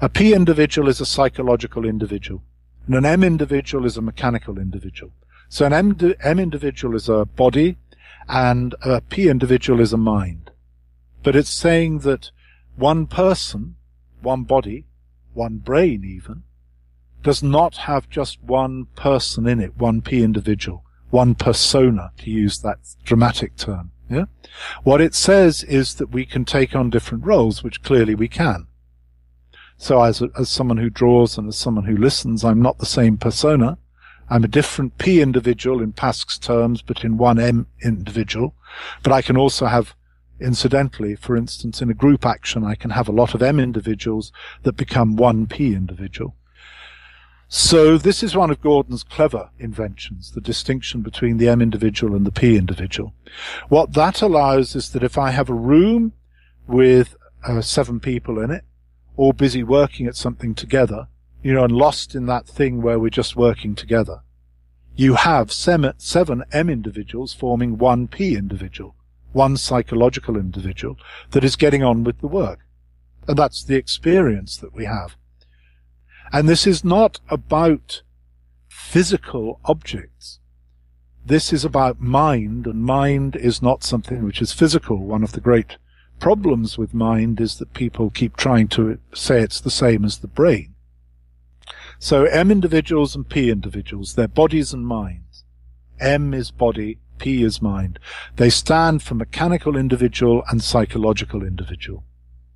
A P individual is a psychological individual, and an M individual is a mechanical individual. So an M individual is a body, and a P individual is a mind. But it's saying that one person, one body, one brain even, does not have just one person in it, one P individual, one persona, to use that dramatic term. Yeah? What it says is that we can take on different roles, which clearly we can. So as someone who draws and as someone who listens, I'm not the same persona. I'm a different P individual in Pasque's terms, but in one M individual. But I can also have, incidentally, for instance, in a group action, I can have a lot of M individuals that become one P individual. So this is one of Gordon's clever inventions, the distinction between the M individual and the P individual. What that allows is that if I have a room with 7 people in it, all busy working at something together, you know, and lost in that thing where we're just working together, you have 7 M individuals forming one P individual, one psychological individual that is getting on with the work. And that's the experience that we have. And this is not about physical objects. This is about mind, and mind is not something which is physical. One of the great problems with mind is that people keep trying to say it's the same as the brain. So M individuals and P individuals, they're bodies and minds. M is body, P is mind. They stand for mechanical individual and psychological individual.